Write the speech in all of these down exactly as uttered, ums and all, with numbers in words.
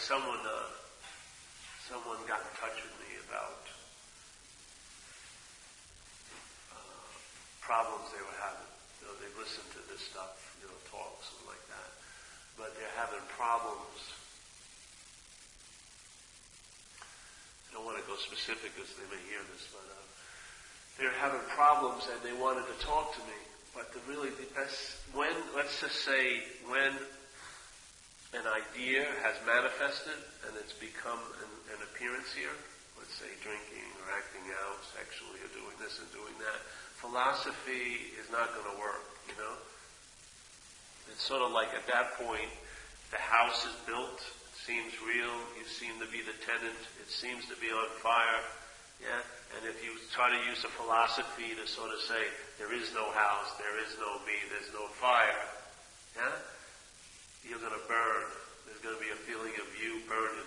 someone uh, someone got in touch with me about uh, problems they were having. You know, they've listened to this stuff, you know, talks and like that, but they're having problems. I don't want to go specific because they may hear this, but uh, they're having problems and they wanted to talk to me. But the really, the best, when, let's just say, when an idea has manifested and it's become an, an appearance here, let's say drinking or acting out sexually or doing this and doing that, philosophy is not going to work, you know? It's sort of like at that point, the house is built, it seems real, you seem to be the tenant, it seems to be on fire, yeah? And if you try to use a philosophy to sort of say, there is no house, there is no me, there's no fire, yeah? You're going to burn. There's going to be a feeling of you burning.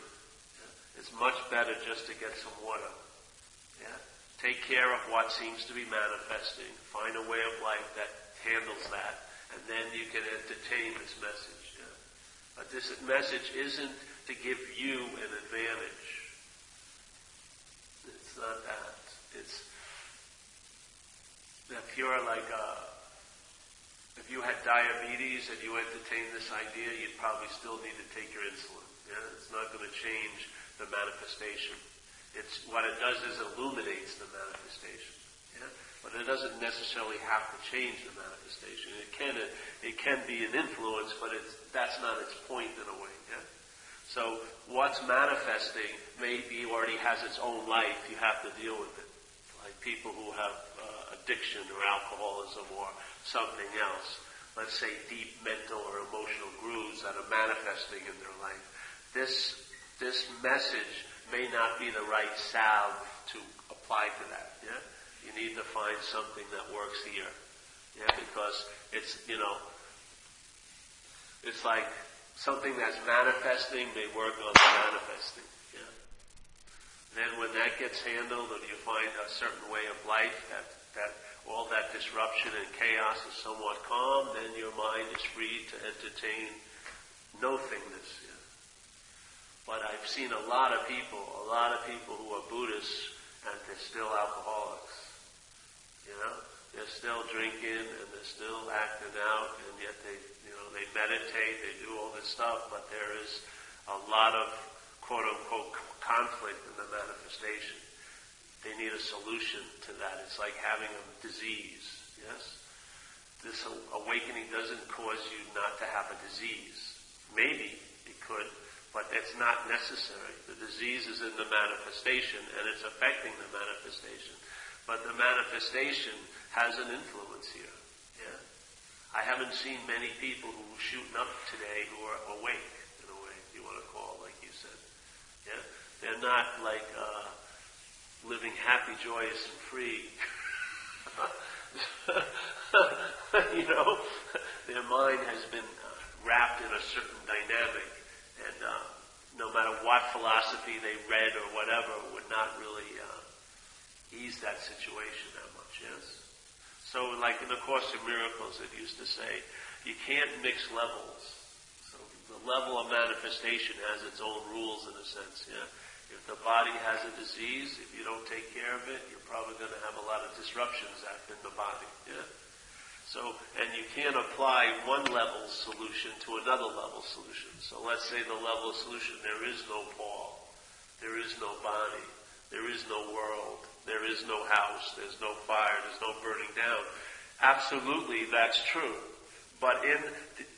Yeah? It's much better just to get some water. Yeah? Take care of what seems to be manifesting. Find a way of life that handles that. And then you can entertain this message. Yeah? But this message isn't to give you an advantage. It's not that. It's that you're like a... If you had diabetes and you entertained this idea, you'd probably still need to take your insulin. Yeah? It's not going to change the manifestation. It's what it does is illuminates the manifestation. Yeah? But it doesn't necessarily have to change the manifestation. It can it, it can be an influence, but it's, that's not its point in a way. Yeah? So what's manifesting maybe already has its own life. You have to deal with it. Like people who have uh, addiction or alcoholism or something else, let's say deep mental or emotional grooves that are manifesting in their life. This this message may not be the right salve to apply to that. Yeah, you need to find something that works here. Yeah, because it's you know, it's like something that's manifesting may work on the manifesting. Yeah, then when that gets handled, or you find a certain way of life that that. all that disruption and chaos is somewhat calm, then your mind is free to entertain nothingness. Yeah. But I've seen a lot of people, a lot of people who are Buddhists, and they're still alcoholics. You know, they're still drinking and they're still acting out, and yet they, you know, they meditate, they do all this stuff, but there is a lot of quote-unquote conflict in the manifestation. They need a solution to that. It's like having a disease, yes? This awakening doesn't cause you not to have a disease. Maybe it could, but it's not necessary. The disease is in the manifestation, and it's affecting the manifestation. But the manifestation has an influence here, yeah? I haven't seen many people who are shooting up today who are awake, in a way, if you want to call it, like you said. Yeah? They're not like... Uh, living happy, joyous, and free. You know, their mind has been uh, wrapped in a certain dynamic, and uh, no matter what philosophy they read or whatever, would not really uh, ease that situation that much, yes? So, like in the Course in Miracles, it used to say, you can't mix levels. So the level of manifestation has its own rules, in a sense, yeah? If the body has a disease, if you don't take care of it, you're probably going to have a lot of disruptions in the body. Yeah. So, and you can't apply one level solution to another level solution. So let's say the level of solution, there is no Paul, there is no body, there is no world, there is no house, there's no fire, there's no burning down. Absolutely, that's true. But in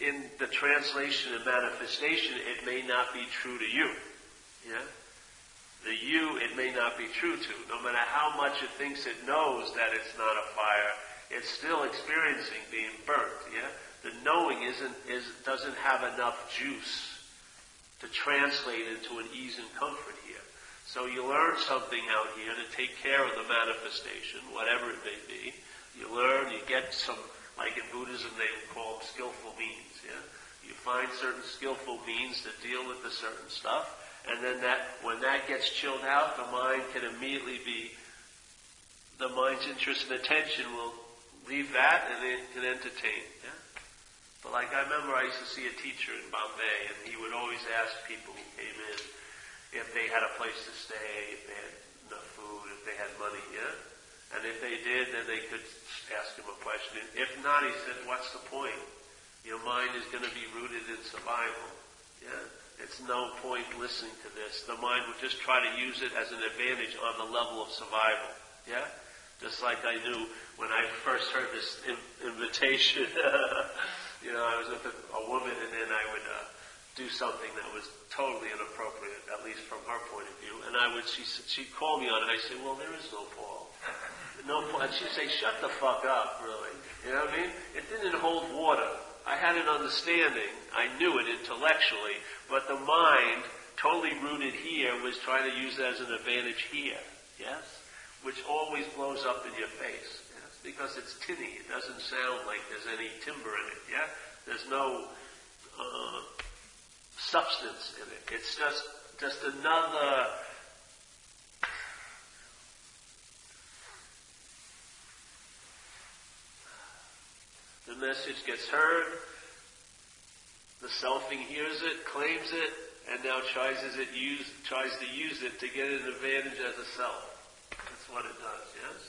in the translation and manifestation, it may not be true to you. Yeah. The you, it may not be true to. No matter how much it thinks it knows that it's not a fire, it's still experiencing being burnt. Yeah, the knowing isn't is doesn't have enough juice to translate into an ease and comfort here. So you learn something out here to take care of the manifestation, whatever it may be. You learn, you get some, like in Buddhism they would call them skillful means. Yeah, you find certain skillful means to deal with the certain stuff. And then that, when that gets chilled out, the mind can immediately be, the mind's interest and attention will leave that and it can entertain. Yeah? But Like I remember I used to see a teacher in Bombay, and he would always ask people who came in if they had a place to stay, if they had enough food, if they had money, yeah? And if they did, then they could ask him a question. If not, he said, what's the point? Your mind is going to be rooted in survival, yeah? It's no point listening to this. The mind would just try to use it as an advantage on the level of survival, yeah? Just like I knew when I first heard this in- invitation, you know, I was with a, a woman, and then I would uh, do something that was totally inappropriate, at least from her point of view. And I would, she she'd call me on it. I say, well, there is no Paul, no Paul. And she'd say, shut the fuck up, really. You know what I mean? It didn't hold water. I had an understanding. I knew it intellectually, but the mind, totally rooted here, was trying to use that as an advantage here. Yes. Which always blows up in your face, yes? Because it's tinny. It doesn't sound like there's any timber in it, yeah? There's no uh, substance in it. It's just just another the message gets heard, the selfing hears it, claims it, and now tries it use tries to use it to get an advantage as a self. What it does, yes?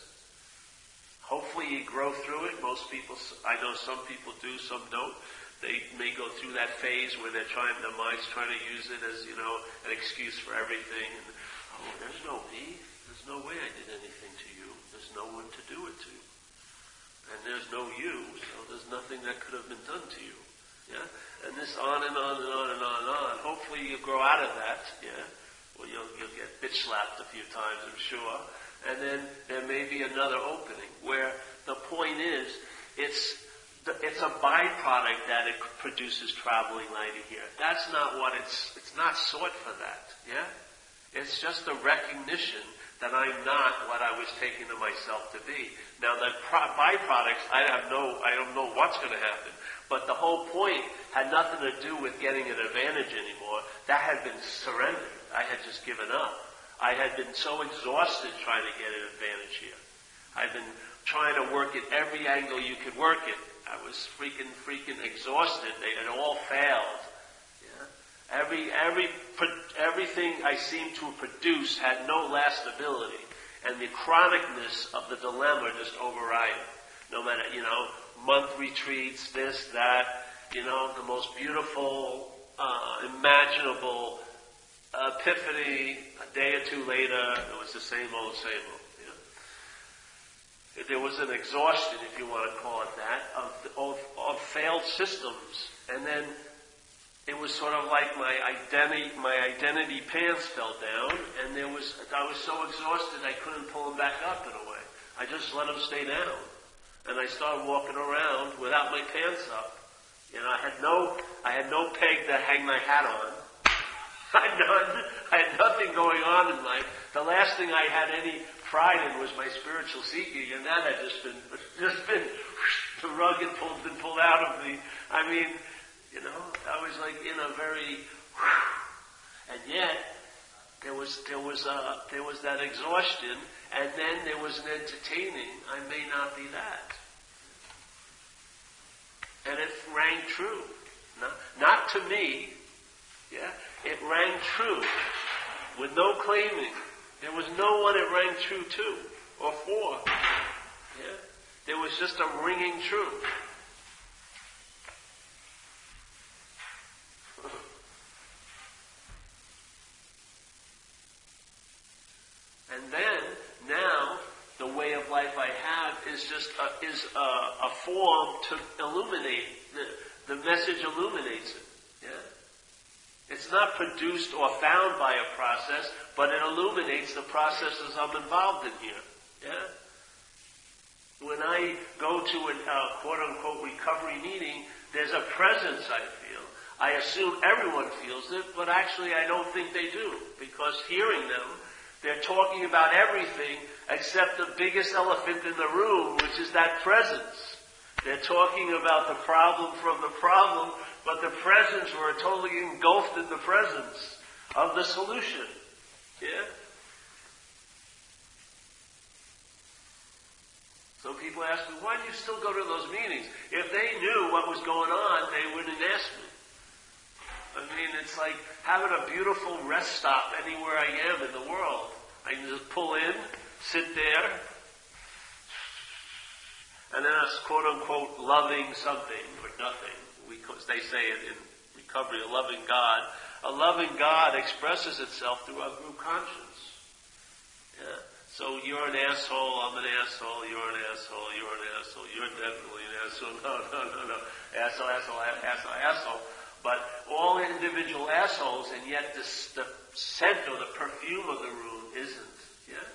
Hopefully you grow through it. Most people, I know some people do, some don't. They may go through that phase where they're trying, their mind's trying to use it as, you know, an excuse for everything. And, oh, there's no me. There's no way I did anything to you. There's no one to do it to. And there's no you, so there's nothing that could have been done to you. Yeah? And this on and on and on and on and on. Hopefully you grow out of that, yeah? Well, you'll, you'll get bitch slapped a few times, I'm sure. And then there may be another opening where the point is, it's it's a byproduct that it produces traveling light here. That's not what it's, it's not sought for that, yeah? It's just the recognition that I'm not what I was taking to myself to be. Now the pro- byproducts, I have no, I don't know what's going to happen, but the whole point had nothing to do with getting an advantage anymore. That had been surrendered. I had just given up. I had been so exhausted trying to get an advantage here. I've been trying to work at every angle you could work it. I was freaking, freaking exhausted. They had all failed. Yeah? Every, every, everything I seemed to produce had no lastability, and the chronicness of the dilemma just overrided. No matter, you know, month retreats, this, that, you know, the most beautiful, uh, imaginable. Epiphany, a day or two later, it was the same old, same old. Yeah. There was an exhaustion, if you want to call it that, of, of, of failed systems. And then it was sort of like my identity, my identity pants fell down, and there was I was so exhausted I couldn't pull them back up in a way. I just let them stay down, and I started walking around without my pants up. You know, I had no I had no peg to hang my hat on. I had, none, I had nothing going on in life. The last thing I had any pride in was my spiritual seeking, and that had just been, just been, the rug had pulled, been pulled out of me. I mean, you know, I was like in a very, and yet there was there was a there was that exhaustion, and then there was an entertaining. I may not be that, and it rang true, not, not to me, yeah. It rang true, with no claiming. There was no one it rang true to, or for. Yeah? There was just a ringing true. And then, now, the way of life I have is just a, is a, a form to illuminate. The, the message illuminates it. Yeah? It's not produced or found by a process, but it illuminates the processes I'm involved in here. Yeah? When I go to a uh, quote-unquote recovery meeting, there's a presence I feel. I assume everyone feels it, but actually I don't think they do, because hearing them, they're talking about everything except the biggest elephant in the room, which is that presence. They're talking about the problem from the problem, but the presence were totally engulfed in the presence of the solution. Yeah? So people blast, but why do you still go to those meetings? If they knew what was going on, they wouldn't ask me. I mean, it's like having a beautiful rest stop anywhere I am in the world. I can just pull in, sit there, and then it's quote-unquote loving something or nothing. We, they say it in recovery, a loving God. A loving God expresses itself through our group conscience. Yeah. So you're an asshole, I'm an asshole, you're an asshole, you're an asshole, you're definitely an asshole. No, no, no, no. Asshole, asshole, asshole, asshole. But all individual assholes, and yet this, the scent or the perfume of the room isn't. Yeah?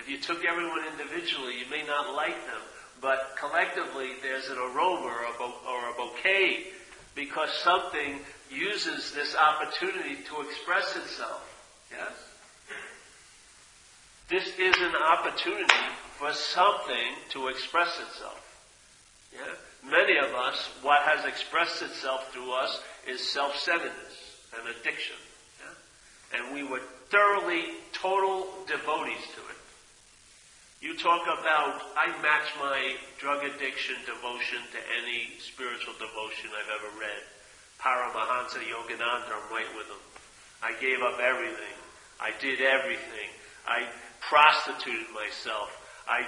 If you took everyone individually, you may not like them, but collectively there's an aroma or a, bo- or a bouquet, because something uses this opportunity to express itself. Yes? This is an opportunity for something to express itself. Yeah? Many of us, what has expressed itself through us is self-centeredness and addiction. Yeah? And we were thoroughly, total devotees to it. You talk about, I match my drug addiction devotion to any spiritual devotion I've ever read. Paramahansa Yogananda, I'm right with him. I gave up everything. I did everything. I prostituted myself. I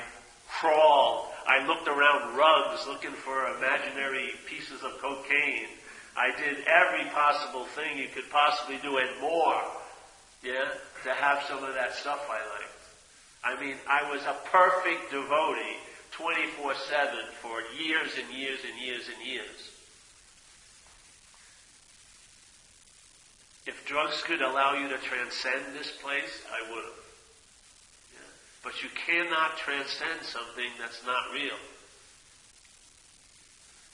crawled. I looked around rugs looking for imaginary pieces of cocaine. I did every possible thing you could possibly do and more, yeah, to have some of that stuff I liked. I mean, I was a perfect devotee twenty-four seven for years and years and years and years. If drugs could allow you to transcend this place, I would have. But you cannot transcend something that's not real.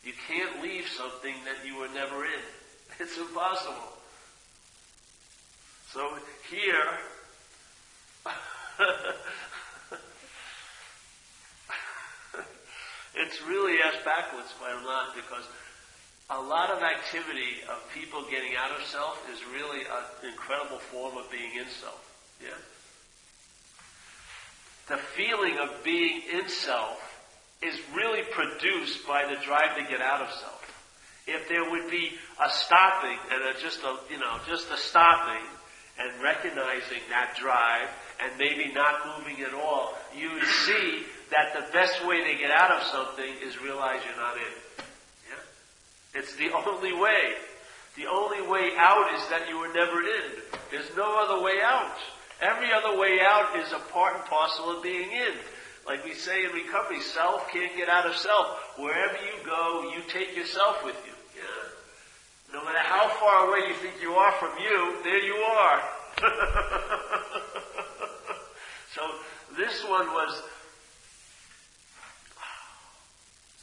You can't leave something that you were never in. It's impossible. So here, it's really ass backwards by a lot, because a lot of activity of people getting out of self is really an incredible form of being in self. Yeah? The feeling of being in self is really produced by the drive to get out of self. If there would be a stopping and a just a you know just a stopping and recognizing that drive and maybe not moving at all, you would see that the best way to get out of something is realize you're not in it. Yeah? It's the only way. The only way out is that you were never in. There's no other way out. Every other way out is a part and parcel of being in. Like we say in recovery, self can't get out of self. Wherever you go, you take yourself with you. Yeah. No matter how far away you think you are from you, there you are. So this one was,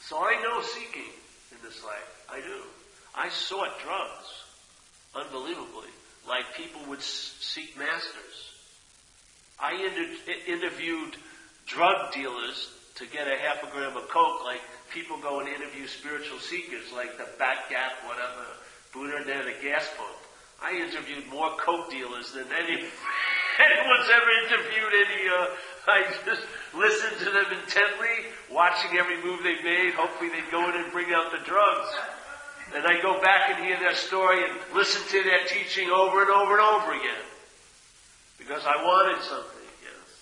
so I know seeking in this life. I do. I sought drugs, unbelievably, like people would seek masters. I inter- interviewed drug dealers to get a half a gram of coke, like people go and interview spiritual seekers, like the Bat Gap, whatever, Buddha near the gas pump. I interviewed more coke dealers than any anyone's ever interviewed. Any, uh, I just listened to them intently, watching every move they made. Hopefully, they'd go in and bring out the drugs. And I go back and hear their story and listen to their teaching over and over and over again. Because I wanted something, yes.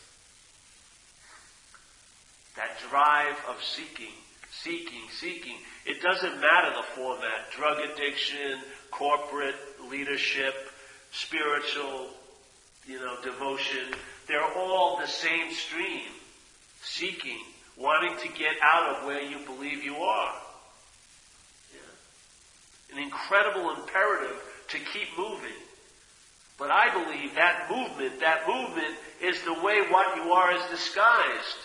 That drive of seeking, seeking, seeking. It doesn't matter the format. Drug addiction, corporate leadership, spiritual, you know, devotion. They're all the same stream. Seeking, wanting to get out of where you believe you are. An incredible imperative to keep moving. But I believe that movement, that movement is the way what you are is disguised.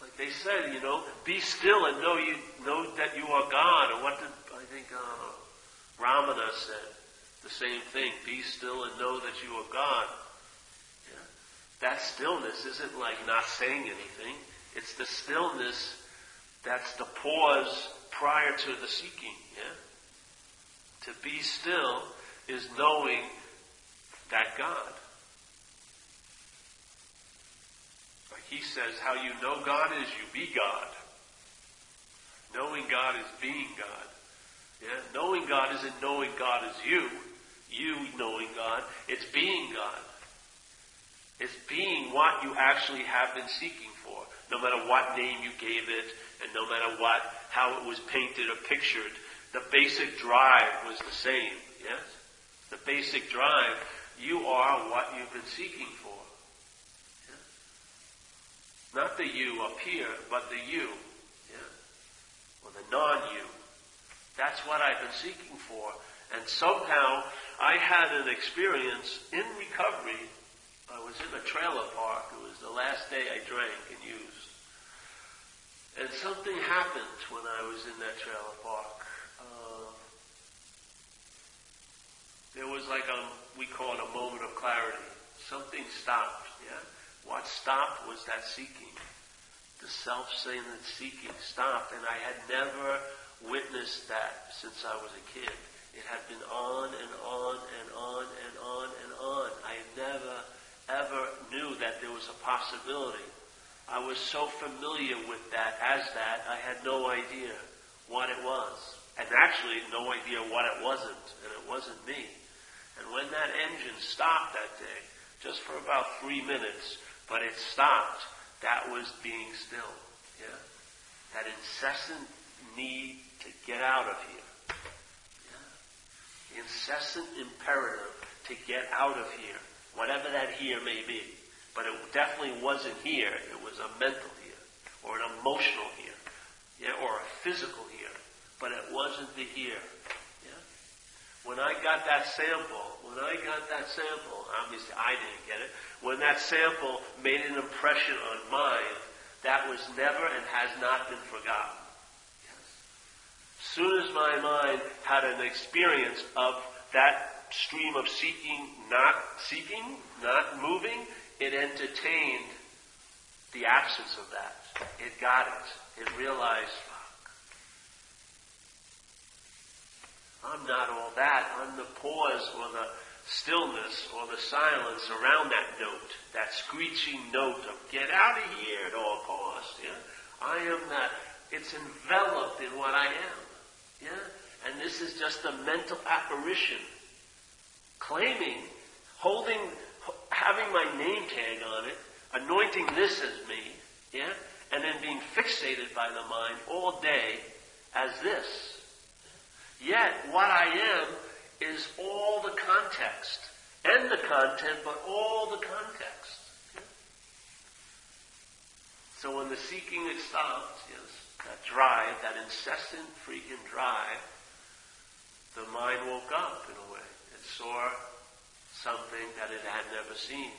Like they said, you know, be still and know you know that you are God. Or what did, I think uh, Ramana said the same thing. Be still and know that you are God. Yeah. That stillness isn't like not saying anything. It's the stillness that's the pause prior to the seeking. Yeah? To be still is knowing that God. He says how you know God is you be God. Knowing God is being God. Yeah? Knowing God isn't knowing God is you. You knowing God. It's being God. It's being what you actually have been seeking for. No matter what name you gave it, and no matter what, how it was painted or pictured, the basic drive was the same. Yes? The basic drive. You are what you've been seeking for. Yeah? Not the you up here, but the you. Yeah? Or the non-you. That's what I've been seeking for. And somehow, I had an experience in recovery. I was in a trailer park. It was the last day I drank and used. And something happened when I was in that trailer park. Uh, there was like a, we call it a moment of clarity. Something stopped, yeah? What stopped was that seeking. The self-same seeking stopped, and I had never witnessed that since I was a kid. It had been on and on and on and on and on. I never, ever knew that there was a possibility. I was so familiar with that as that, I had no idea what it was. And actually, no idea what it wasn't, and it wasn't me. And when that engine stopped that day, just for about three minutes, but it stopped, that was being still. Yeah? That incessant need to get out of here. Yeah? The incessant imperative to get out of here, whatever that here may be. But it definitely wasn't here. It was a mental here, or an emotional here, yeah, or a physical here. But it wasn't the here. Yeah? When I got that sample, when I got that sample, obviously I didn't get it, when that sample made an impression on mine, that was never and has not been forgotten. Yes. As soon as my mind had an experience of that stream of seeking, not seeking, not moving, it entertained the absence of that. It got it. It realized, I'm not all that. I'm the pause or the stillness or the silence around that note, that screeching note of get out of here at all costs. Yeah? I am that. It's enveloped in what I am. Yeah? And this is just a mental apparition, claiming, holding, having my name tag on it, anointing this as me, yeah? And then being fixated by the mind all day as this. Yet, what I am is all the context. And the content, but all the context. So when the seeking is stopped, yes, that drive, that incessant freaking drive, the mind woke up in a way. It saw something that it had never seen.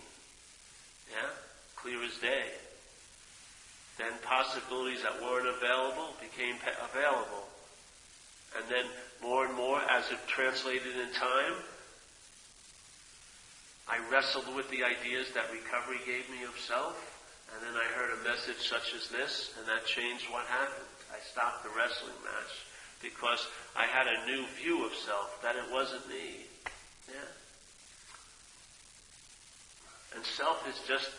Yeah? Clear as day. Then possibilities that weren't available became available. And then more and more, as it translated in time, I wrestled with the ideas that recovery gave me of self, and then I heard a message such as this, and that changed what happened. I stopped the wrestling match because I had a new view of self, that it wasn't me. Yeah. And self is just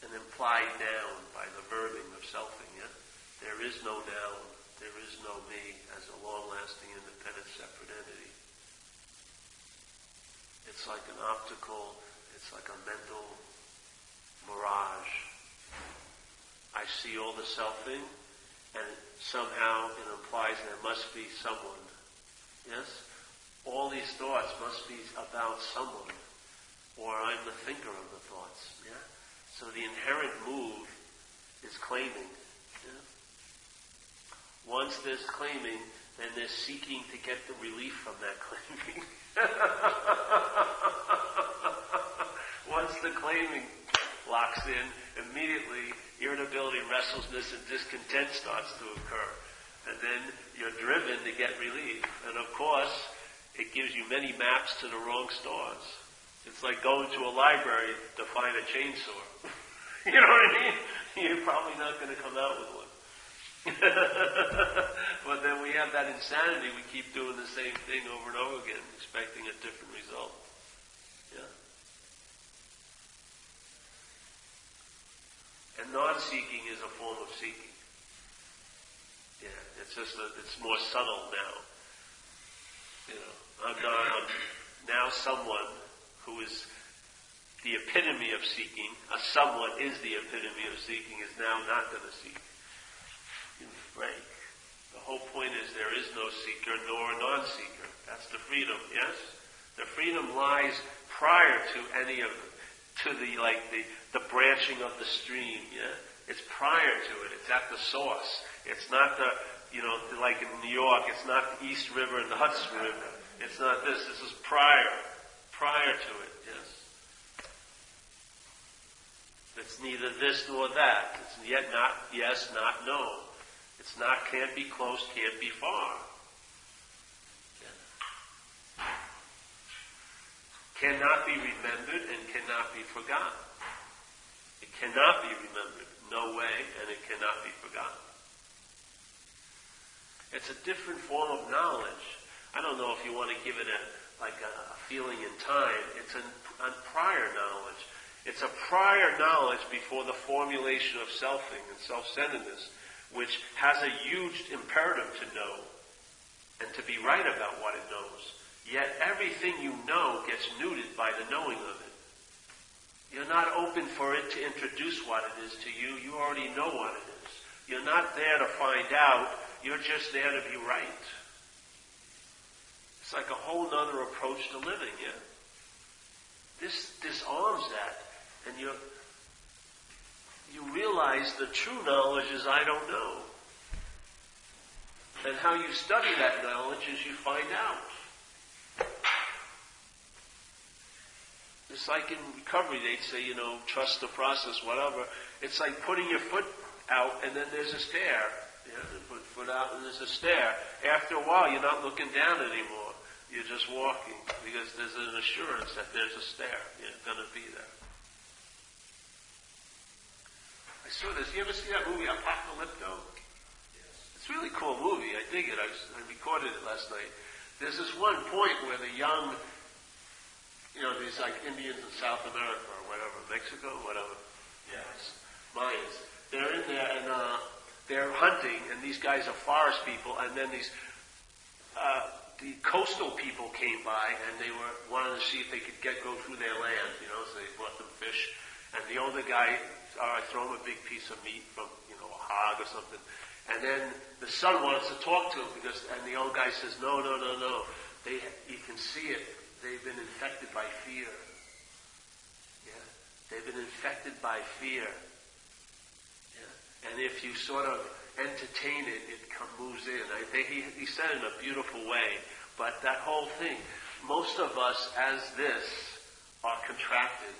an implied noun by the verbing of selfing. Yeah? There is no noun. There is no me as a long-lasting, independent, separate entity. It's like an optical, it's like a mental mirage. I see all the selfing, and somehow it implies there must be someone. Yes? All these thoughts must be about someone, or I'm the thinker of the thoughts. Yeah? So the inherent move is claiming. Yeah? Once there's claiming, then there's seeking to get the relief from that claiming. Once the claiming locks in, immediately irritability, restlessness, and discontent starts to occur. And then you're driven to get relief. And of course, it gives you many maps to the wrong stores. It's like going to a library to find a chainsaw. You know what I mean? You're probably not going to come out with one. But then we have that insanity. We keep doing the same thing over and over again, expecting a different result. Yeah. And non-seeking is a form of seeking. Yeah, it's just a, it's more subtle now. You know, I'm not, I'm now someone who is the epitome of seeking. A someone is the epitome of seeking is now not going to seek. Right? The whole point is there is no seeker nor non-seeker. That's the freedom. Yes, the freedom lies prior to any of to the like the the branching of the stream. Yeah, it's prior to it. It's at the source. It's not the you know like in New York. It's not the East River and the Hudson River. It's not this. This is prior, prior to it. Yes, it's neither this nor that. It's yet not yes, not no. It's not can't be close, can't be far. Cannot be remembered and cannot be forgotten. It cannot be remembered, no way, and it cannot be forgotten. It's a different form of knowledge. I don't know if you want to give it a like a, a feeling in time. It's a, a prior knowledge. It's a prior knowledge before the formulation of selfing and self-centeredness, which has a huge imperative to know and to be right about what it knows. Yet everything you know gets neutered by the knowing of it. You're not open for it to introduce what it is to you. You already know what it is. You're not there to find out. You're just there to be right. It's like a whole other approach to living, yeah? This disarms that. And you you realize the true knowledge is I don't know. And how you study that knowledge is you find out. It's like in recovery, they'd say, you know, trust the process, whatever. It's like putting your foot out and then there's a stair. You know, put foot out and there's a stair. After a while, you're not looking down anymore. You're just walking because there's an assurance that there's a stair. You're going to be there. I saw this. You ever see that movie, Apocalypto? Yes. It's a really cool movie. I dig it. I, I recorded it last night. There's this one point where the young... You know, these like Indians in South America or whatever, Mexico, whatever. Yes, Mayans. They're in there and uh, they're hunting, and these guys are forest people. And then these uh, the coastal people came by, and they were wanted to see if they could get go through their land. You know, so they brought them fish. And the older guy, all right, throw him a big piece of meat from you know a hog or something. And then the son wants to talk to him because, and the old guy says, no, no, no, no. They, you can see it. They've been infected by fear. Yeah, they've been infected by fear. Yeah, and if you sort of entertain it, it come, moves in. I think he, he said it in a beautiful way. But that whole thing, most of us as this are contracted.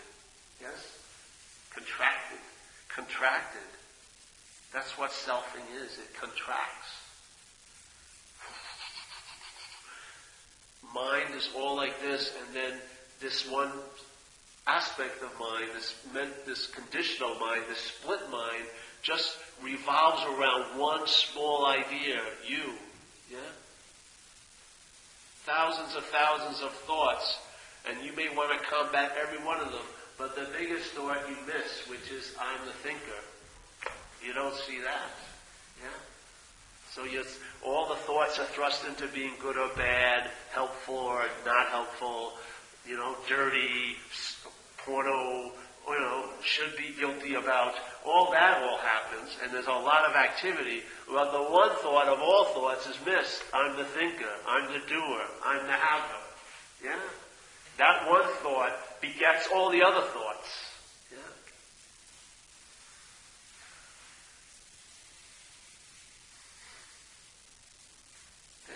Yes, contracted, contracted. That's what selfing is. It contracts. Mind is all like this, and then this one aspect of mind, this meant this conditional mind, this split mind, just revolves around one small idea, you. Yeah? Thousands and thousands of thoughts, and you may want to combat every one of them, but the biggest thought you miss, which is I'm the thinker. You don't see that. Yeah? So you're, all the thoughts are thrust into being good or bad, helpful or not helpful, you know, dirty, porno, you know, should be guilty about. All that all happens, and there's a lot of activity. But the one thought of all thoughts is missed. I'm the thinker. I'm the doer. I'm the haver. Yeah? That one thought begets all the other thoughts. Yeah?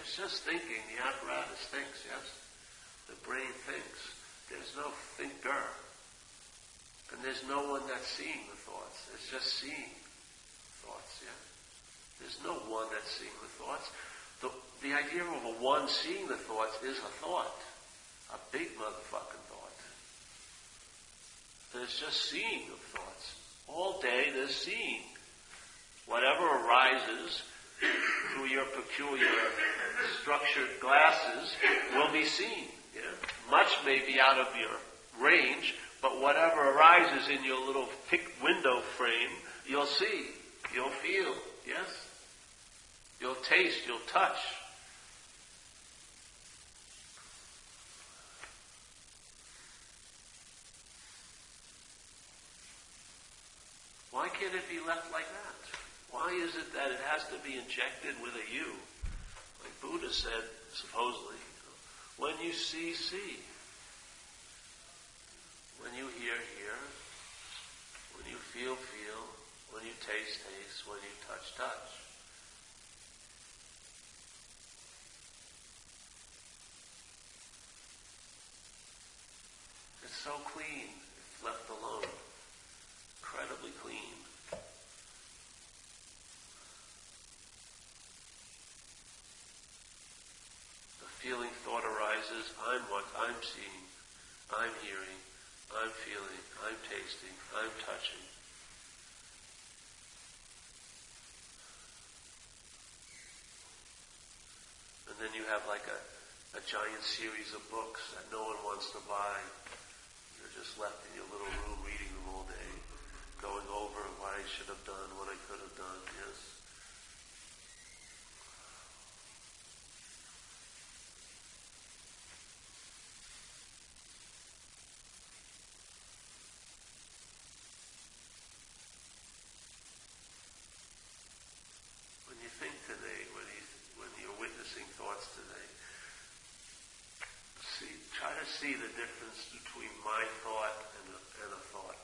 It's just thinking. The apparatus thinks, yes. The brain thinks. There's no thinker. And there's no one that's seeing the thoughts. It's just seeing thoughts, yeah. There's no one that's seeing the thoughts. The, the idea of a one seeing the thoughts is a thought. A big motherfucking thought. There's just seeing of thoughts. All day there's seeing. Whatever arises through your peculiar structured glasses will be seen. Yeah? Much may be out of your range, but whatever arises in your little thick window frame You'll see, you'll feel, yes? You'll taste, you'll touch. Why can't it be left like that? Why is it that it has to be injected with a you? Like Buddha said, supposedly, when you see, see. When you hear, hear. When you feel, feel. When you taste, taste. When you touch, touch. It's so clean, if left alone. Incredibly clean. The feeling thought arises, I'm what I'm seeing, I'm hearing, I'm feeling, I'm tasting, I'm touching. And then you have like a, a giant series of books that no one wants to buy. You're just left in your little room reading them all day, going over what I should have done, what I could have done, yes. When you think today, when, you, when you're witnessing thoughts today, see, try to see the difference between my thought and a, and a thought.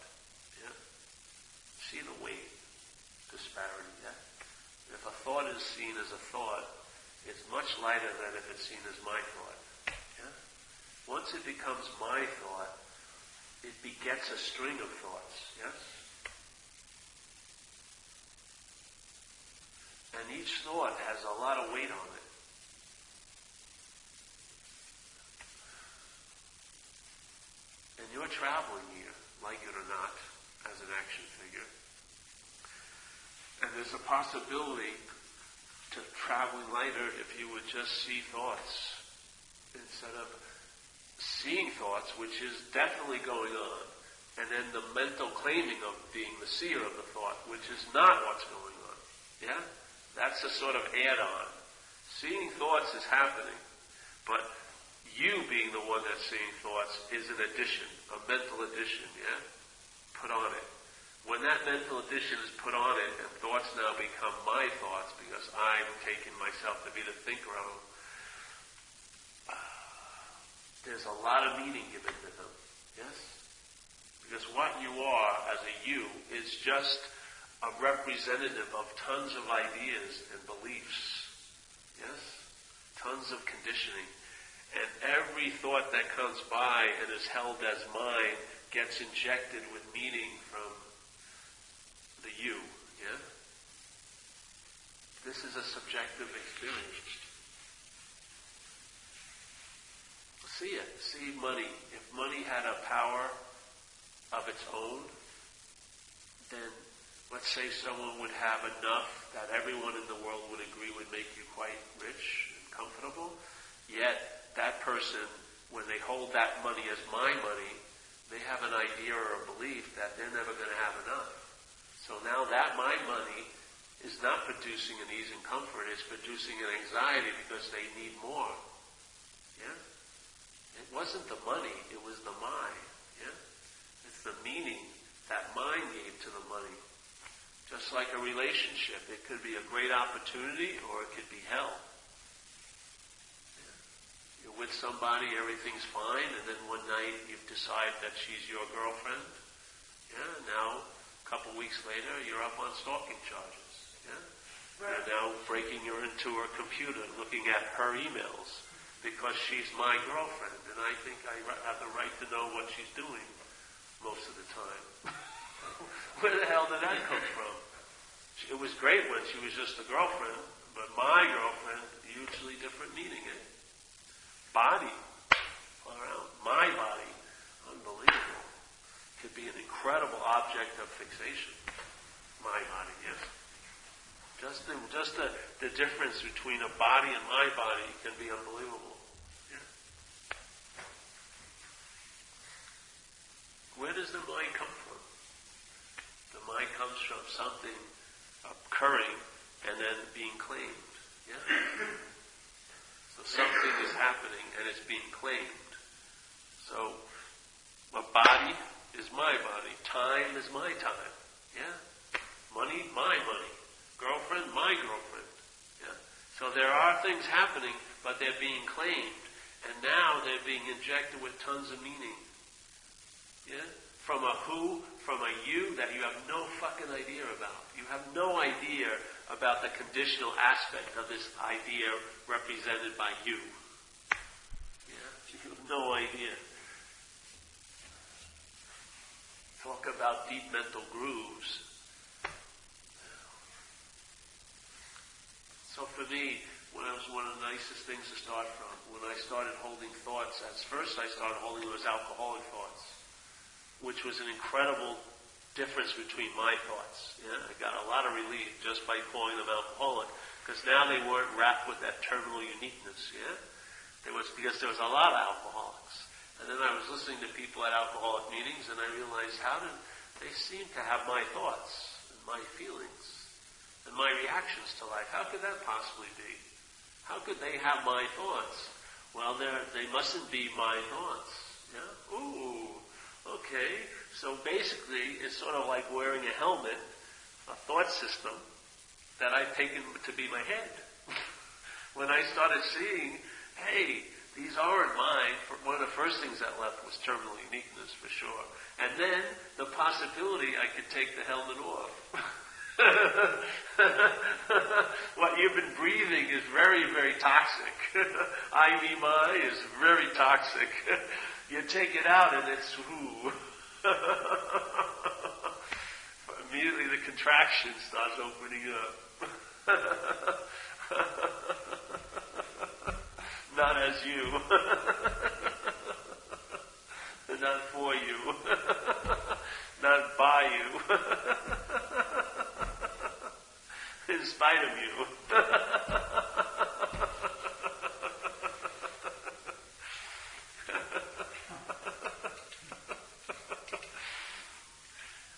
See the weight disparity. Yeah? If a thought is seen as a thought, it's much lighter than if it's seen as my thought. Yeah? Once it becomes my thought, it begets a string of thoughts. Yes? And each thought has a lot of weight on it. And you're traveling here, like it or not, as an action figure. And there's a possibility to traveling lighter if you would just see thoughts instead of seeing thoughts, which is definitely going on, and then the mental claiming of being the seer of the thought, which is not what's going on. Yeah? That's a sort of add-on. Seeing thoughts is happening, but you being the one that's seeing thoughts is an addition, a mental addition, yeah? Put on it. When that mental addition is put on it, and thoughts now become my thoughts because I'm taking myself to be the thinker of them, uh, there's a lot of meaning given to them. Yes? Because what you are as a you is just a representative of tons of ideas and beliefs. Yes? Tons of conditioning. And every thought that comes by and is held as mine gets injected with meaning from the you, yeah? This is a subjective experience. See it. See money. If money had a power of its own, then let's say someone would have enough that everyone in the world would agree would make you quite rich and comfortable, yet that person, when they hold that money as my money, they have an idea or a belief that they're never going to have enough. So now that my money is not producing an ease and comfort, it's producing an anxiety because they need more. Yeah? It wasn't the money, it was the my. Yeah? It's the meaning that mine gave to the money. Just like a relationship, it could be a great opportunity or it could be hell. You're with somebody, everything's fine, and then one night you decide that she's your girlfriend. Yeah, now, a couple weeks later, you're up on stalking charges. Yeah? Right. You're now breaking your into her computer, looking at her emails, because she's my girlfriend, and I think I have the right to know what she's doing most of the time. Where the hell did that come from? It was great when she was just a girlfriend, but my girlfriend, hugely different meaning it. Body, around my body, unbelievable, could be an incredible object of fixation. My body, yes. Just the just the, the difference between a body and my body can be unbelievable. Yeah. Where does the mind come from? The mind comes comes from something occurring and then being claimed. Yeah? So something is happening and it's being claimed. So a body is my body. Time is my time. Yeah? Money, my money. Girlfriend, my girlfriend. Yeah? So there are things happening, but they're being claimed. And now they're being injected with tons of meaning. Yeah? From a who, from a you that you have no fucking idea about. You have no idea about the conditional aspect of this idea represented by you. Yeah? You have no idea. Talk about deep mental grooves. So for me, when I was one of the nicest things to start from, when I started holding thoughts, at first I started holding those alcoholic thoughts, which was an incredible difference between my thoughts. Yeah? I got a lot of relief just by calling them alcoholic, because now they weren't wrapped with that terminal uniqueness. Yeah? There was, because there was a lot of alcoholics. And then I was listening to people at alcoholic meetings, and I realized how did they seem to have my thoughts, and my feelings, and my reactions to life. How could that possibly be? How could they have my thoughts? Well, they mustn't be my thoughts. Yeah? Ooh, okay. So basically, it's sort of like wearing a helmet, a thought system, that I've taken to be my head. When I started seeing, hey, these aren't mine, one of the first things that left was terminal uniqueness, for sure. And then, the possibility I could take the helmet off. What you've been breathing is very, very toxic. I be my is very toxic. You take it out and it's whoo. Immediately the contraction starts opening up. Not as you. Not for you. Not by you. In spite of you.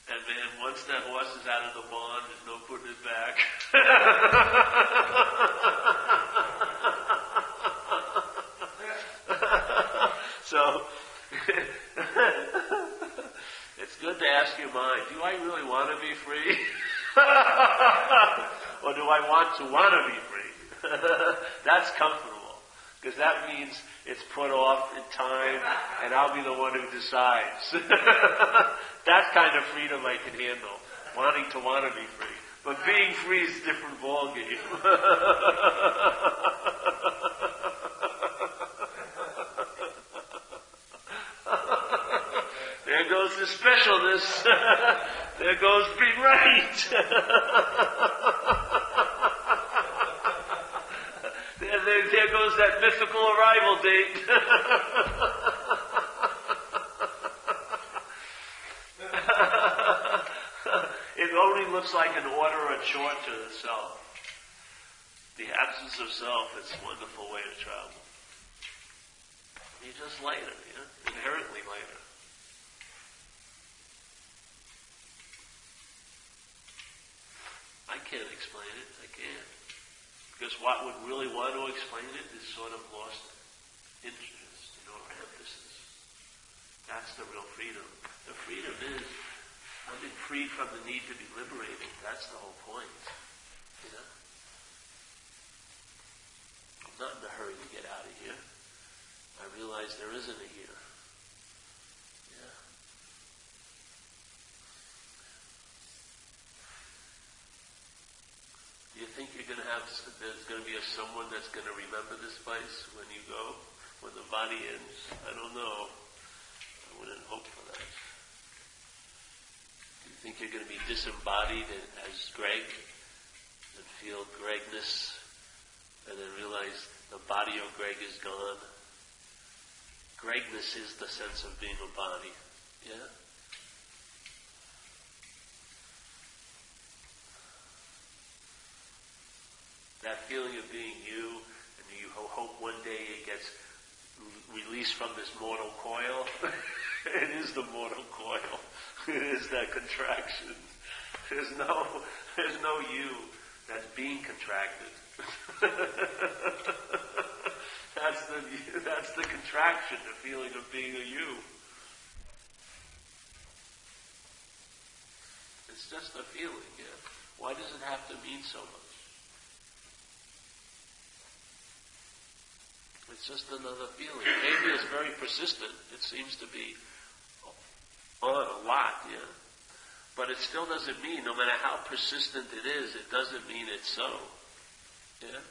And man, once that horse is out of the barn, there's no putting it back. So, it's good to ask your mind, do I really want to be free? Or do I want to want to be free? That's comfortable, because that means it's put off in time, and I'll be the one who decides. That kind of freedom I can handle, wanting to want to be free. But being free is a different ballgame. There goes the specialness. There goes being right. there, there, there goes that mythical arrival date. It only looks like an order or a chore to the self. The absence of self is a wonderful way to travel. You just later, yeah? Inherently later. I can't explain it. I can't. Because what would really want to explain it is sort of lost interest and overemphasis. That's the real freedom. The freedom is, I've been freed from the need to be liberated. That's the whole point. You know? I'm not in a hurry to get out of here. I realize there isn't a here. Do you think you're going to have, there's going to be a, someone that's going to remember this place when you go, when the body ends? I don't know. I wouldn't hope for that. Do you think you're going to be disembodied as Greg and feel Gregness and then realize the body of Greg is gone? Gregness is the sense of being a body. Yeah? That feeling of being you, and you hope one day it gets released from this mortal coil. It is the mortal coil. It is that contraction. There's no, there's no you that's being contracted. That's the, that's the contraction, the feeling of being a you. It's just a feeling, yeah. Why does it have to mean so much? It's just another feeling. Maybe it's very persistent. It seems to be on a lot, yeah. But it still doesn't mean, no matter how persistent it is, it doesn't mean it's so. Yeah?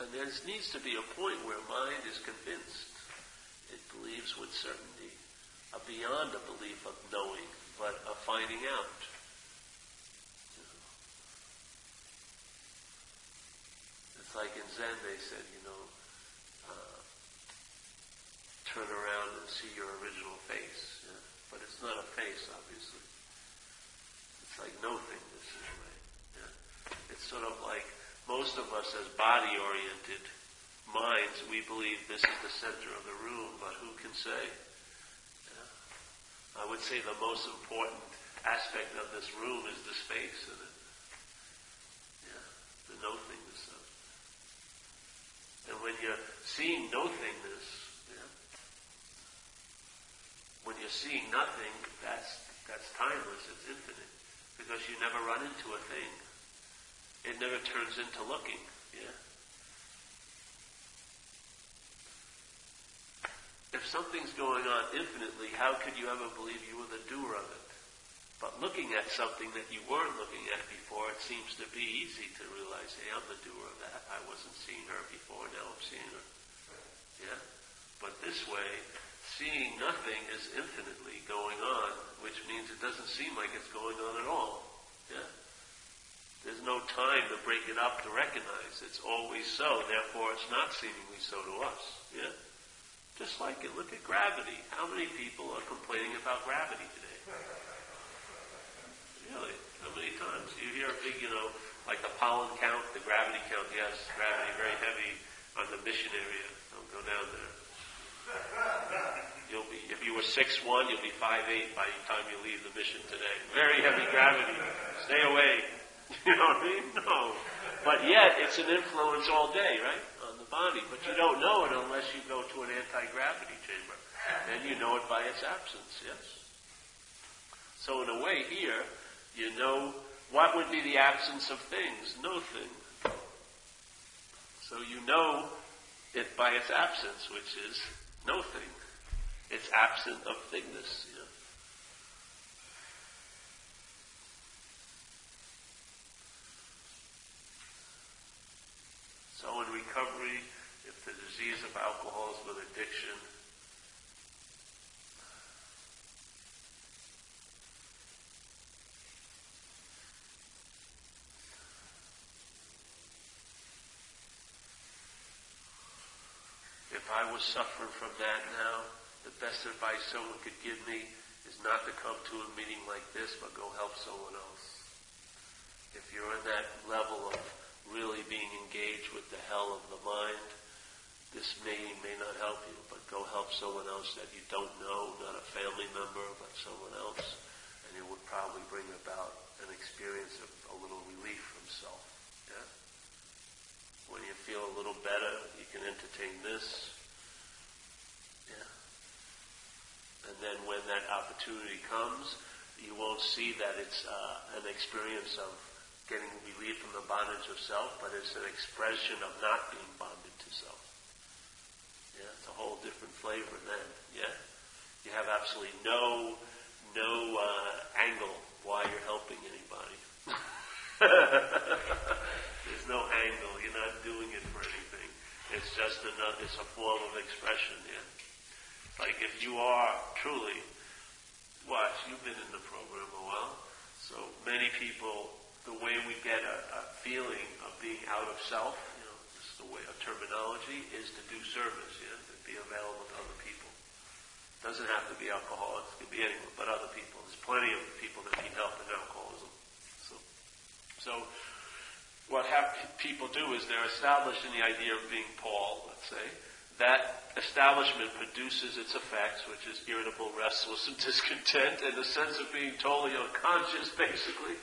And there needs to be a point where mind is convinced. It believes with certainty, a beyond a belief of knowing, but of finding out. It's like in Zen they said, you know, uh, turn around and see your original face. Yeah? But it's not a face, obviously. It's like no thingness in a way. Yeah? It's sort of like, most of us as body-oriented minds, we believe this is the center of the room, but who can say? Yeah. I would say the most important aspect of this room is the space in it. Yeah, the nothingness of it. And when you're seeing nothingness, yeah, when you're seeing nothing, that's that's timeless, it's infinite, because you never run into a thing. It never turns into looking, yeah? If something's going on infinitely, how could you ever believe you were the doer of it? But looking at something that you weren't looking at before, it seems to be easy to realize, hey, I'm the doer of that. I wasn't seeing her before, now I'm seeing her. Yeah? But this way, seeing nothing is infinitely going on, which means it doesn't seem like it's going on at all, yeah? There's no time to break it up to recognize. It's always so, therefore it's not seemingly so to us. Yeah? Just like it, look at gravity. How many people are complaining about gravity today? Really? How many times? You hear a big, you know, like the pollen count, the gravity count, yes, gravity very heavy on the mission area. Don't go down there. You'll be, if you were six one, you'll be five eight by the time you leave the mission today. Very heavy gravity. Stay away. You know what I mean? No. But yet, it's an influence all day, right? On the body. But you don't know it unless you go to an anti-gravity chamber. Then you know it by its absence, yes? So in a way here, you know what would be the absence of things? No thing. So you know it by its absence, which is no thing. It's absent of thingness, you know? So in recovery, if the disease of alcohol is with addiction, if I was suffering from that now, the best advice someone could give me is not to come to a meeting like this, but go help someone else. If you're in that level of really being engaged with the hell of the mind, this may may not help you, but go help someone else that you don't know, not a family member, but someone else, and it would probably bring about an experience of a little relief from self. Yeah? When you feel a little better, you can entertain this. Yeah? And then when that opportunity comes, you won't see that it's uh, an experience of getting relief from the bondage of self, but it's an expression of not being bonded to self. Yeah, it's a whole different flavor then. Yeah, you have absolutely no no uh, angle why you're helping anybody. There's no angle. You're not doing it for anything. It's just another. It's a form of expression. Yeah, like if you are truly, watch. You've been in the program a while, so many people. The way we get a, a feeling of being out of self, you know, this is the way, a terminology, is to do service, you know, to be available to other people. It doesn't have to be alcoholics, it can be anyone, but other people. There's plenty of people that need help in alcoholism. So, so what hap- people do is they're establishing the idea of being Paul, let's say. that establishment produces its effects, which is irritable, restless, and discontent, and the sense of being totally unconscious, basically.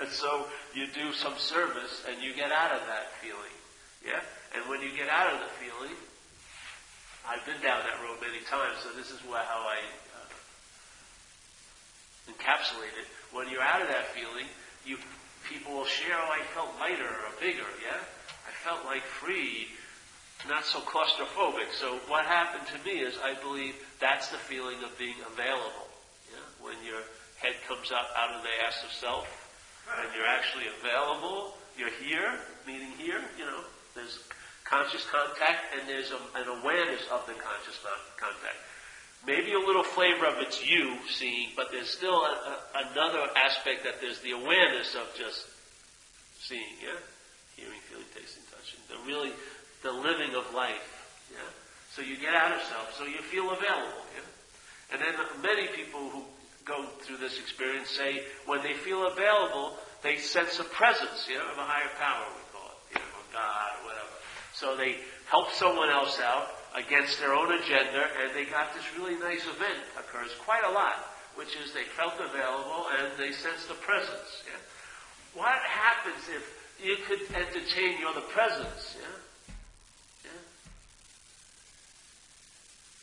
And so you do some service, and you get out of that feeling. Yeah? And when you get out of the feeling, I've been down that road many times, so this is how I uh, encapsulate it. When you're out of that feeling, you people will share, oh, I felt lighter or bigger, yeah? I felt like free, not so claustrophobic. So what happened to me is I believe that's the feeling of being available. Yeah? When your head comes up out of the ass of self, and you're actually available, you're here, meaning here, you know, there's conscious contact, and there's a, an awareness of the conscious contact. Maybe a little flavor of it's you seeing, but there's still a, a, another aspect that there's the awareness of just seeing, yeah? Hearing, feeling, tasting, touching. The really, the living of life, yeah? So you get out of self, so you feel available, yeah? And then many people who go through this experience say, when they feel available, they sense a presence, you know, of a higher power, we call it, you know, or God, or whatever. So they help someone else out against their own agenda, and they got this really nice event, occurs quite a lot, which is they felt available and they sensed the presence. Yeah? What happens if you could entertain your the presence? Yeah? Yeah?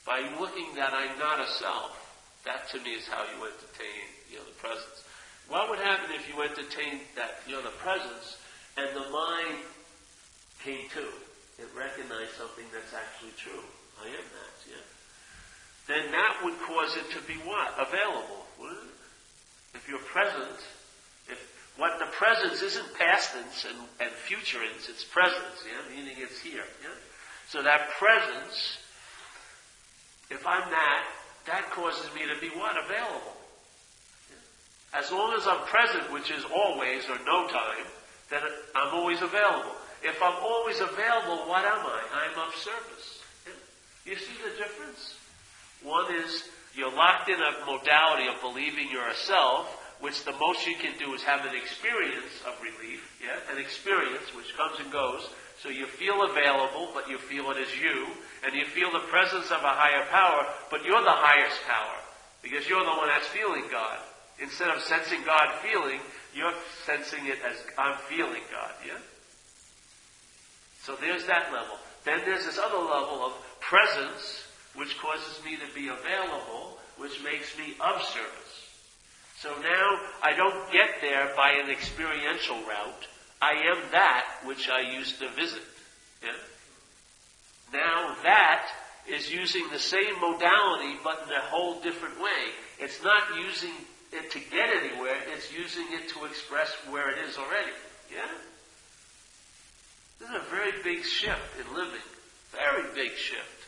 By looking that I'm not a self, that to me is how you entertain your the presence. What would happen if you entertained that you're the presence and the mind came to? It recognized something that's actually true. I am that, yeah. Then that would cause it to be what? Available, wouldn't it? If you're present, if what the presence isn't past tense and, and future tense, it's presence, yeah, meaning it's here, yeah. So that presence, if I'm that, that causes me to be what? Available. Yeah. As long as I'm present, which is always or no time, then I'm always available. If I'm always available, what am I? I'm of service. Yeah. You see the difference? One is you're locked in a modality of believing you're a self, which the most you can do is have an experience of relief, yeah? An experience which comes and goes. So you feel available, but you feel it is you, and you feel the presence of a higher power, but you're the highest power, because you're the one that's feeling God. Instead of sensing God feeling, you're sensing it as I'm feeling God, yeah? So there's that level. Then there's this other level of presence, which causes me to be available, which makes me of service. So now I don't get there by an experiential route. I am that which I used to visit. Yeah? Now that is using the same modality, but in a whole different way. It's not using it to get anywhere. It's using it to express where it is already. Yeah? This is a very big shift in living. Very big shift.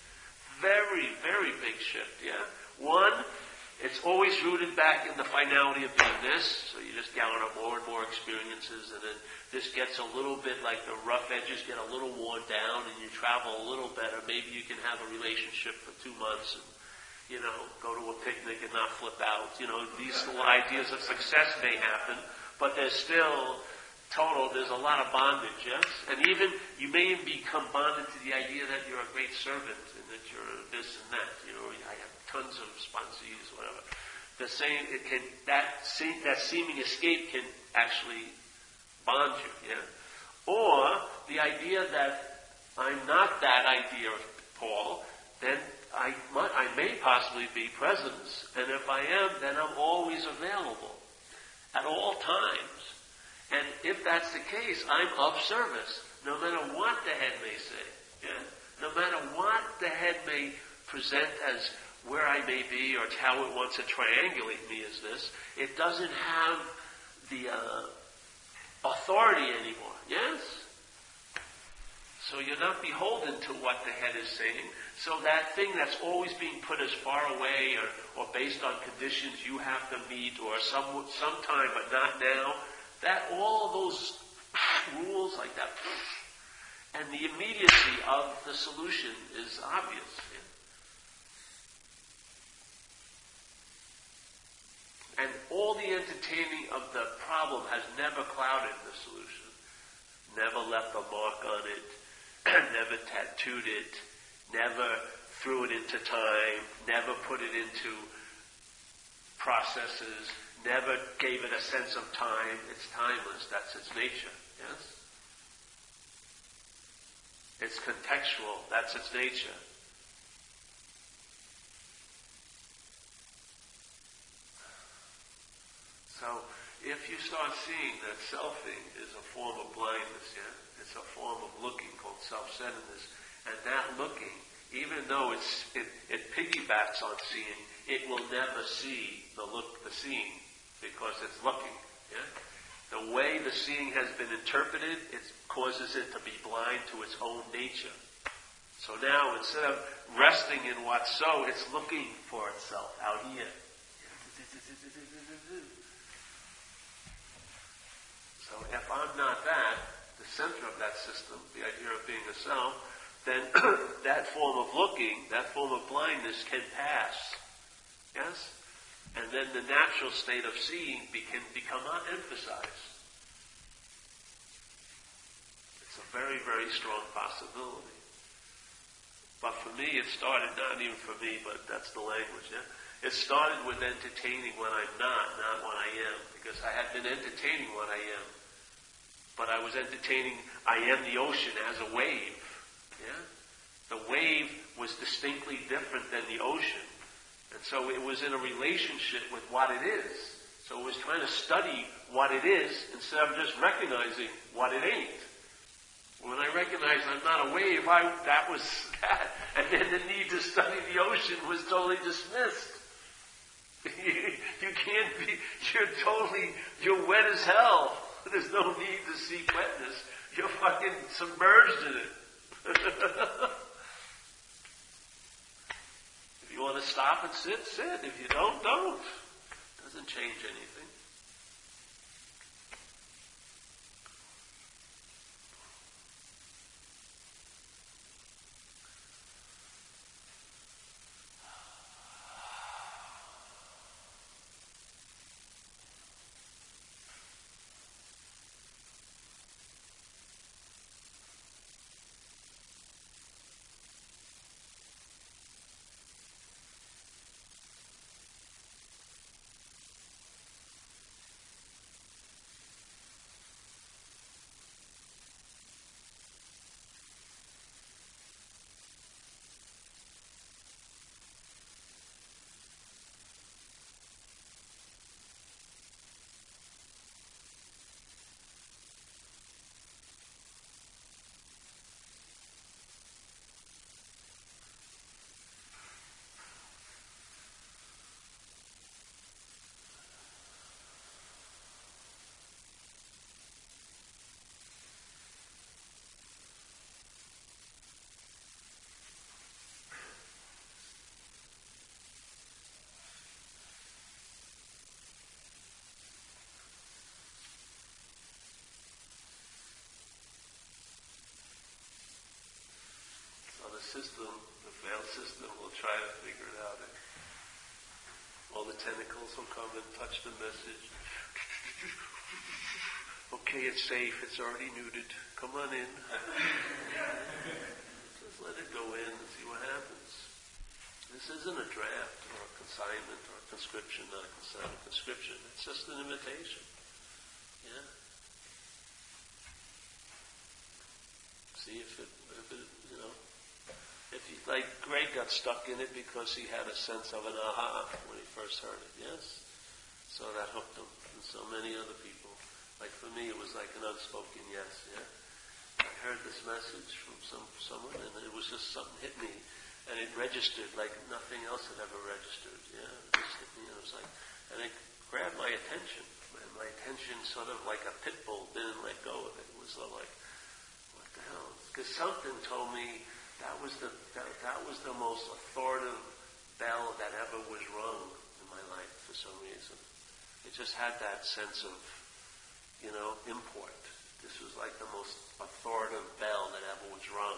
Very, very big shift, yeah? One, it's always rooted back in the finality of beingness, so you just gather up more and more experiences, and then this gets a little bit like the rough edges get a little worn down, and you travel a little better. Maybe you can have a relationship for two months and, you know, go to a picnic and not flip out. You know, these little ideas of success may happen, but there's still... total, there's a lot of bondage, yes? And even, you may even become bonded to the idea that you're a great servant and that you're this and that, you know, I have tons of sponsees, whatever. The same, it can, that, se- that seeming escape can actually bond you, yeah? Or, the idea that I'm not that idea of Paul, then I, might, I may possibly be presence, and if I am, then I'm always available at all times. And if that's the case, I'm of service, no matter what the head may say. Yeah? No matter what the head may present as where I may be or how it wants to triangulate me as this, it doesn't have the uh, authority anymore. Yes? So you're not beholden to what the head is saying. So that thing that's always being put as far away or, or based on conditions you have to meet or some sometime but not now, that all those rules like that, and the immediacy of the solution is obvious. Yeah? And all the entertaining of the problem has never clouded the solution, never left a mark on it, never tattooed it, never threw it into time, never put it into processes, never gave it a sense of time. It's timeless. That's its nature. Yes? It's contextual. That's its nature. So, if you start seeing that selfing is a form of blindness, yeah? It's a form of looking called self-centeredness, and that looking, even though it's, it, it piggybacks on seeing, it will never see the look, the seeing, because it's looking. Yeah? The way the seeing has been interpreted, it causes it to be blind to its own nature. So now, instead of resting in what's so, it's looking for itself out here. So if I'm not that, the center of that system, the idea of being a self, then that form of looking, that form of blindness can pass. Yes? And then the natural state of seeing be- can become unemphasized. It's a very, very strong possibility. But for me, it started, not even for me, but that's the language, yeah? It started with entertaining when I'm not, not when I am. Because I had been entertaining what I am. But I was entertaining, I am the ocean as a wave. Yeah? The wave was distinctly different than the ocean. And so it was in a relationship with what it is. So it was trying to study what it is instead of just recognizing what it ain't. When I recognized I'm not a wave, I, that was that. And then the need to study the ocean was totally dismissed. You can't be, you're totally, you're wet as hell. There's no need to seek wetness. You're fucking submerged in it. If you want to stop and sit, sit. If you don't, don't. It doesn't change anything. System, the veiled system will try to figure it out. And all the tentacles will come and touch the message. Okay, it's safe. It's already neutered. Come on in. Just let it go in and see what happens. This isn't a draft or a consignment or a conscription, not a consignment, conscription. It's just an invitation. Yeah. See if it, if it you know. If he, like Greg got stuck in it because he had a sense of an aha when he first heard it, yes? So that hooked him, and so many other people. Like for me, it was like an unspoken yes, yeah? I heard this message from some someone, and it was just something hit me, and it registered like nothing else had ever registered, yeah? It just hit me, and it was like, and it grabbed my attention, and my attention sort of like a pit bull didn't let go of it. It was sort of like, what the hell? Because something told me, That was the that, that was the most authoritative bell that ever was rung in my life for some reason. It just had that sense of, you know, import. This was like the most authoritative bell that ever was rung.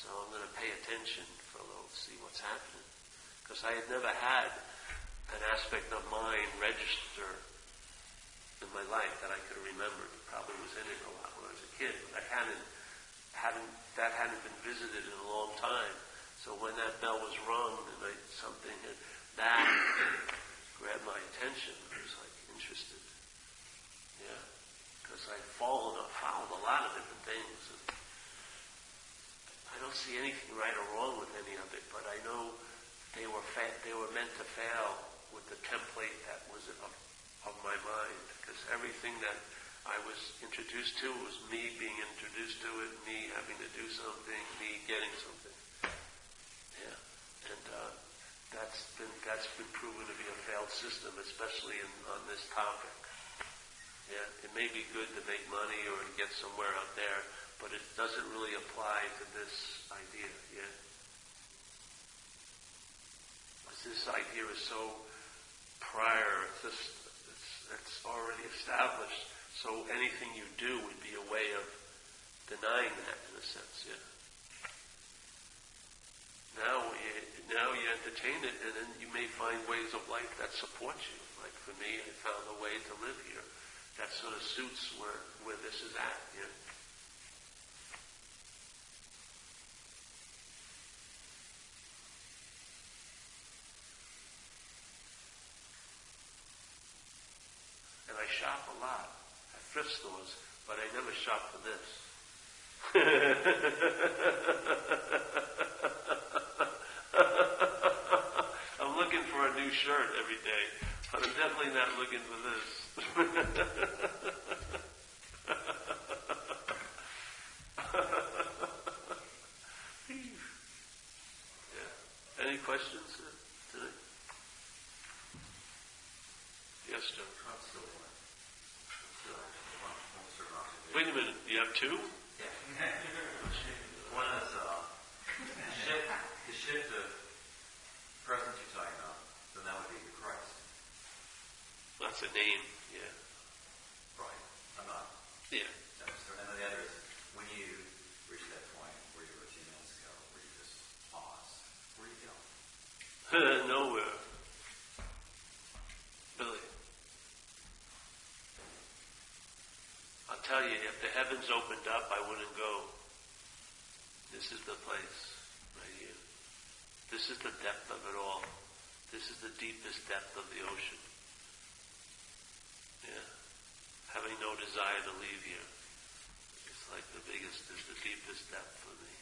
So I'm going to pay attention for a little, see what's happening. Because I had never had an aspect of mine register in my life that I could remember. It probably was in it a lot when I was a kid, but I hadn't. hadn't that hadn't been visited in a long time. So when that bell was rung, and I, something had, that grabbed my attention. I was like interested, yeah, because I'd fallen afoul of a lot of different things. And I don't see anything right or wrong with any of it, but I know they were fa- they were meant to fail with the template that was of, of my mind, because everything that I was introduced to was me being introduced to it, me having to do something, me getting something. Yeah, and uh, that's been that's been proven to be a failed system, especially in, on this topic. Yeah, it may be good to make money or to get somewhere out there, but it doesn't really apply to this idea. Yeah, because this idea is so prior. It's, it's, it's already established. So anything you do would be a way of denying that, in a sense, yeah. Now you, now you entertain it, and then you may find ways of life that support you. Like for me, I found a way to live here that sort of suits where, where this is at, yeah. And I shop a lot. Thrift stores, but I never shop for this. I'm looking for a new shirt every day, but I'm definitely not looking for this. Yeah. Any questions today? Yes, John. Wait a minute, you have two? Yeah. One is uh, the, shift, the shift of presence you're talking about, then that would be the Christ. That's a name, yeah. Right, I'm not. Yeah. And then the other is when you reach that point where you were two minutes ago, where you just pause, where do you go? Nowhere. Tell you, if the heavens opened up, I wouldn't go. This is the place, right here. This is the depth of it all. This is the deepest depth of the ocean. Yeah. Having no desire to leave here. It's like the biggest, it's the deepest depth for me.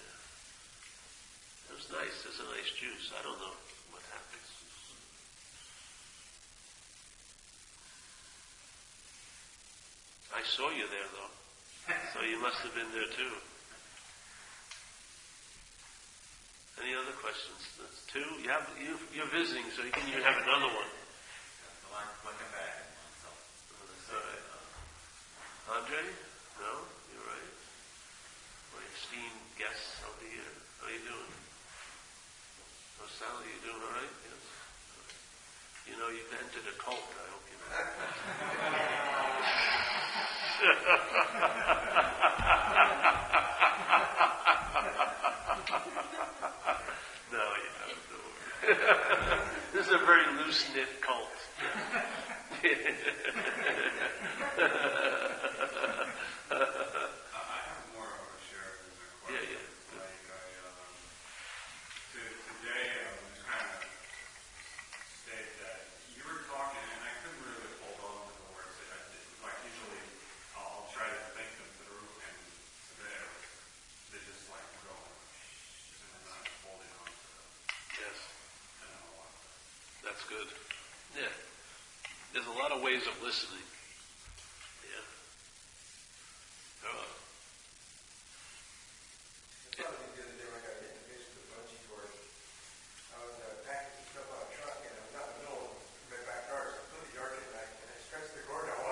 Yeah. It was nice. There's a nice juice. I don't know what happens. I saw you there, though, so you must have been there too. Any other questions? That's two. You have, you, you're visiting, so you can even have another one. All right. Andre? No, you're right. My esteemed guests over here. How are you doing? Oh, Sally, you doing all right? Yes. All right. You know, you've entered a cult. I hope you know. No, you don't. Don't worry. This is a very loose-knit cult. Yeah. uh, I have more of a share of the question. Yeah, yeah. Like I, um, to, today I was kind of state that you were talking, and I couldn't really hold on to the words that I did. Like usually. Try to think them through, and they're, they're just like going, and they're not holding on to them. Yes. And I want them. That's good. Yeah. There's a lot of ways of listening. Yeah. There are. I thought the other day when I got an invitation to the bungee cord, I was uh, packing stuff on a truck, and I was out in the middle of my backyard, so I put the yard in the back, and I stretched the cord out.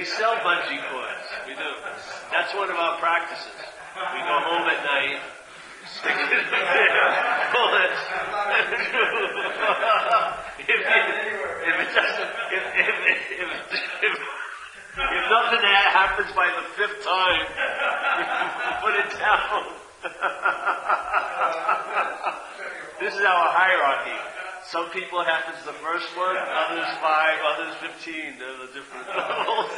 We sell bungee cords. We do. That's one of our practices. We go home at night, stick it in there, pull it. if, you, This is our hierarchy. Some people happens the first one, others five, others fifteen. They're the different levels.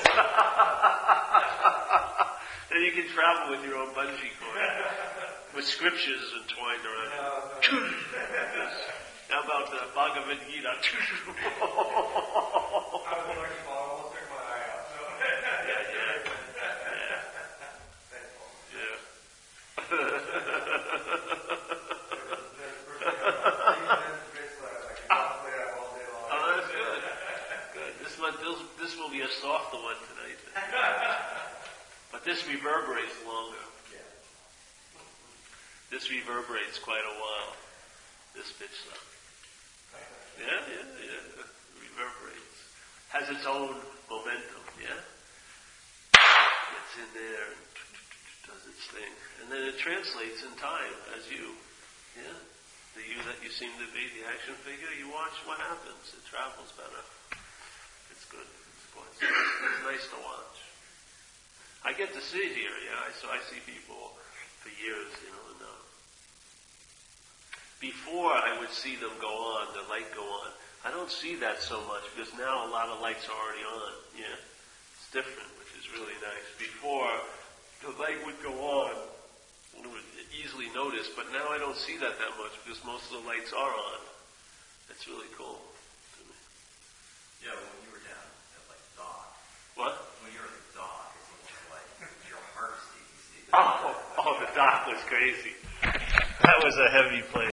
Then you can travel with your own bungee cord, with scriptures entwined around it. How about the Bhagavad Gita? This will be a softer one tonight. But this reverberates longer. This reverberates quite a while. This bitch stuff. Yeah, yeah, yeah. It reverberates. Has its own momentum, yeah? It's in there and does its thing. And then it translates in time as you. Yeah? The you that you seem to be, the action figure, you watch what happens. It travels better. It's good. It's, it's nice to watch. I get to sit here, yeah. I, so I see people for years, you know. And, uh, before I would see them go on, the light go on. I don't see that so much because now a lot of lights are already on. Yeah, it's different, which is really nice. Before the light would go on, it would easily notice. But now I don't see that that much because most of the lights are on. It's really cool to me. Yeah. Well, what? When you're in the dock, it's like your heart. Oh, oh, the dock was crazy. That was a heavy place.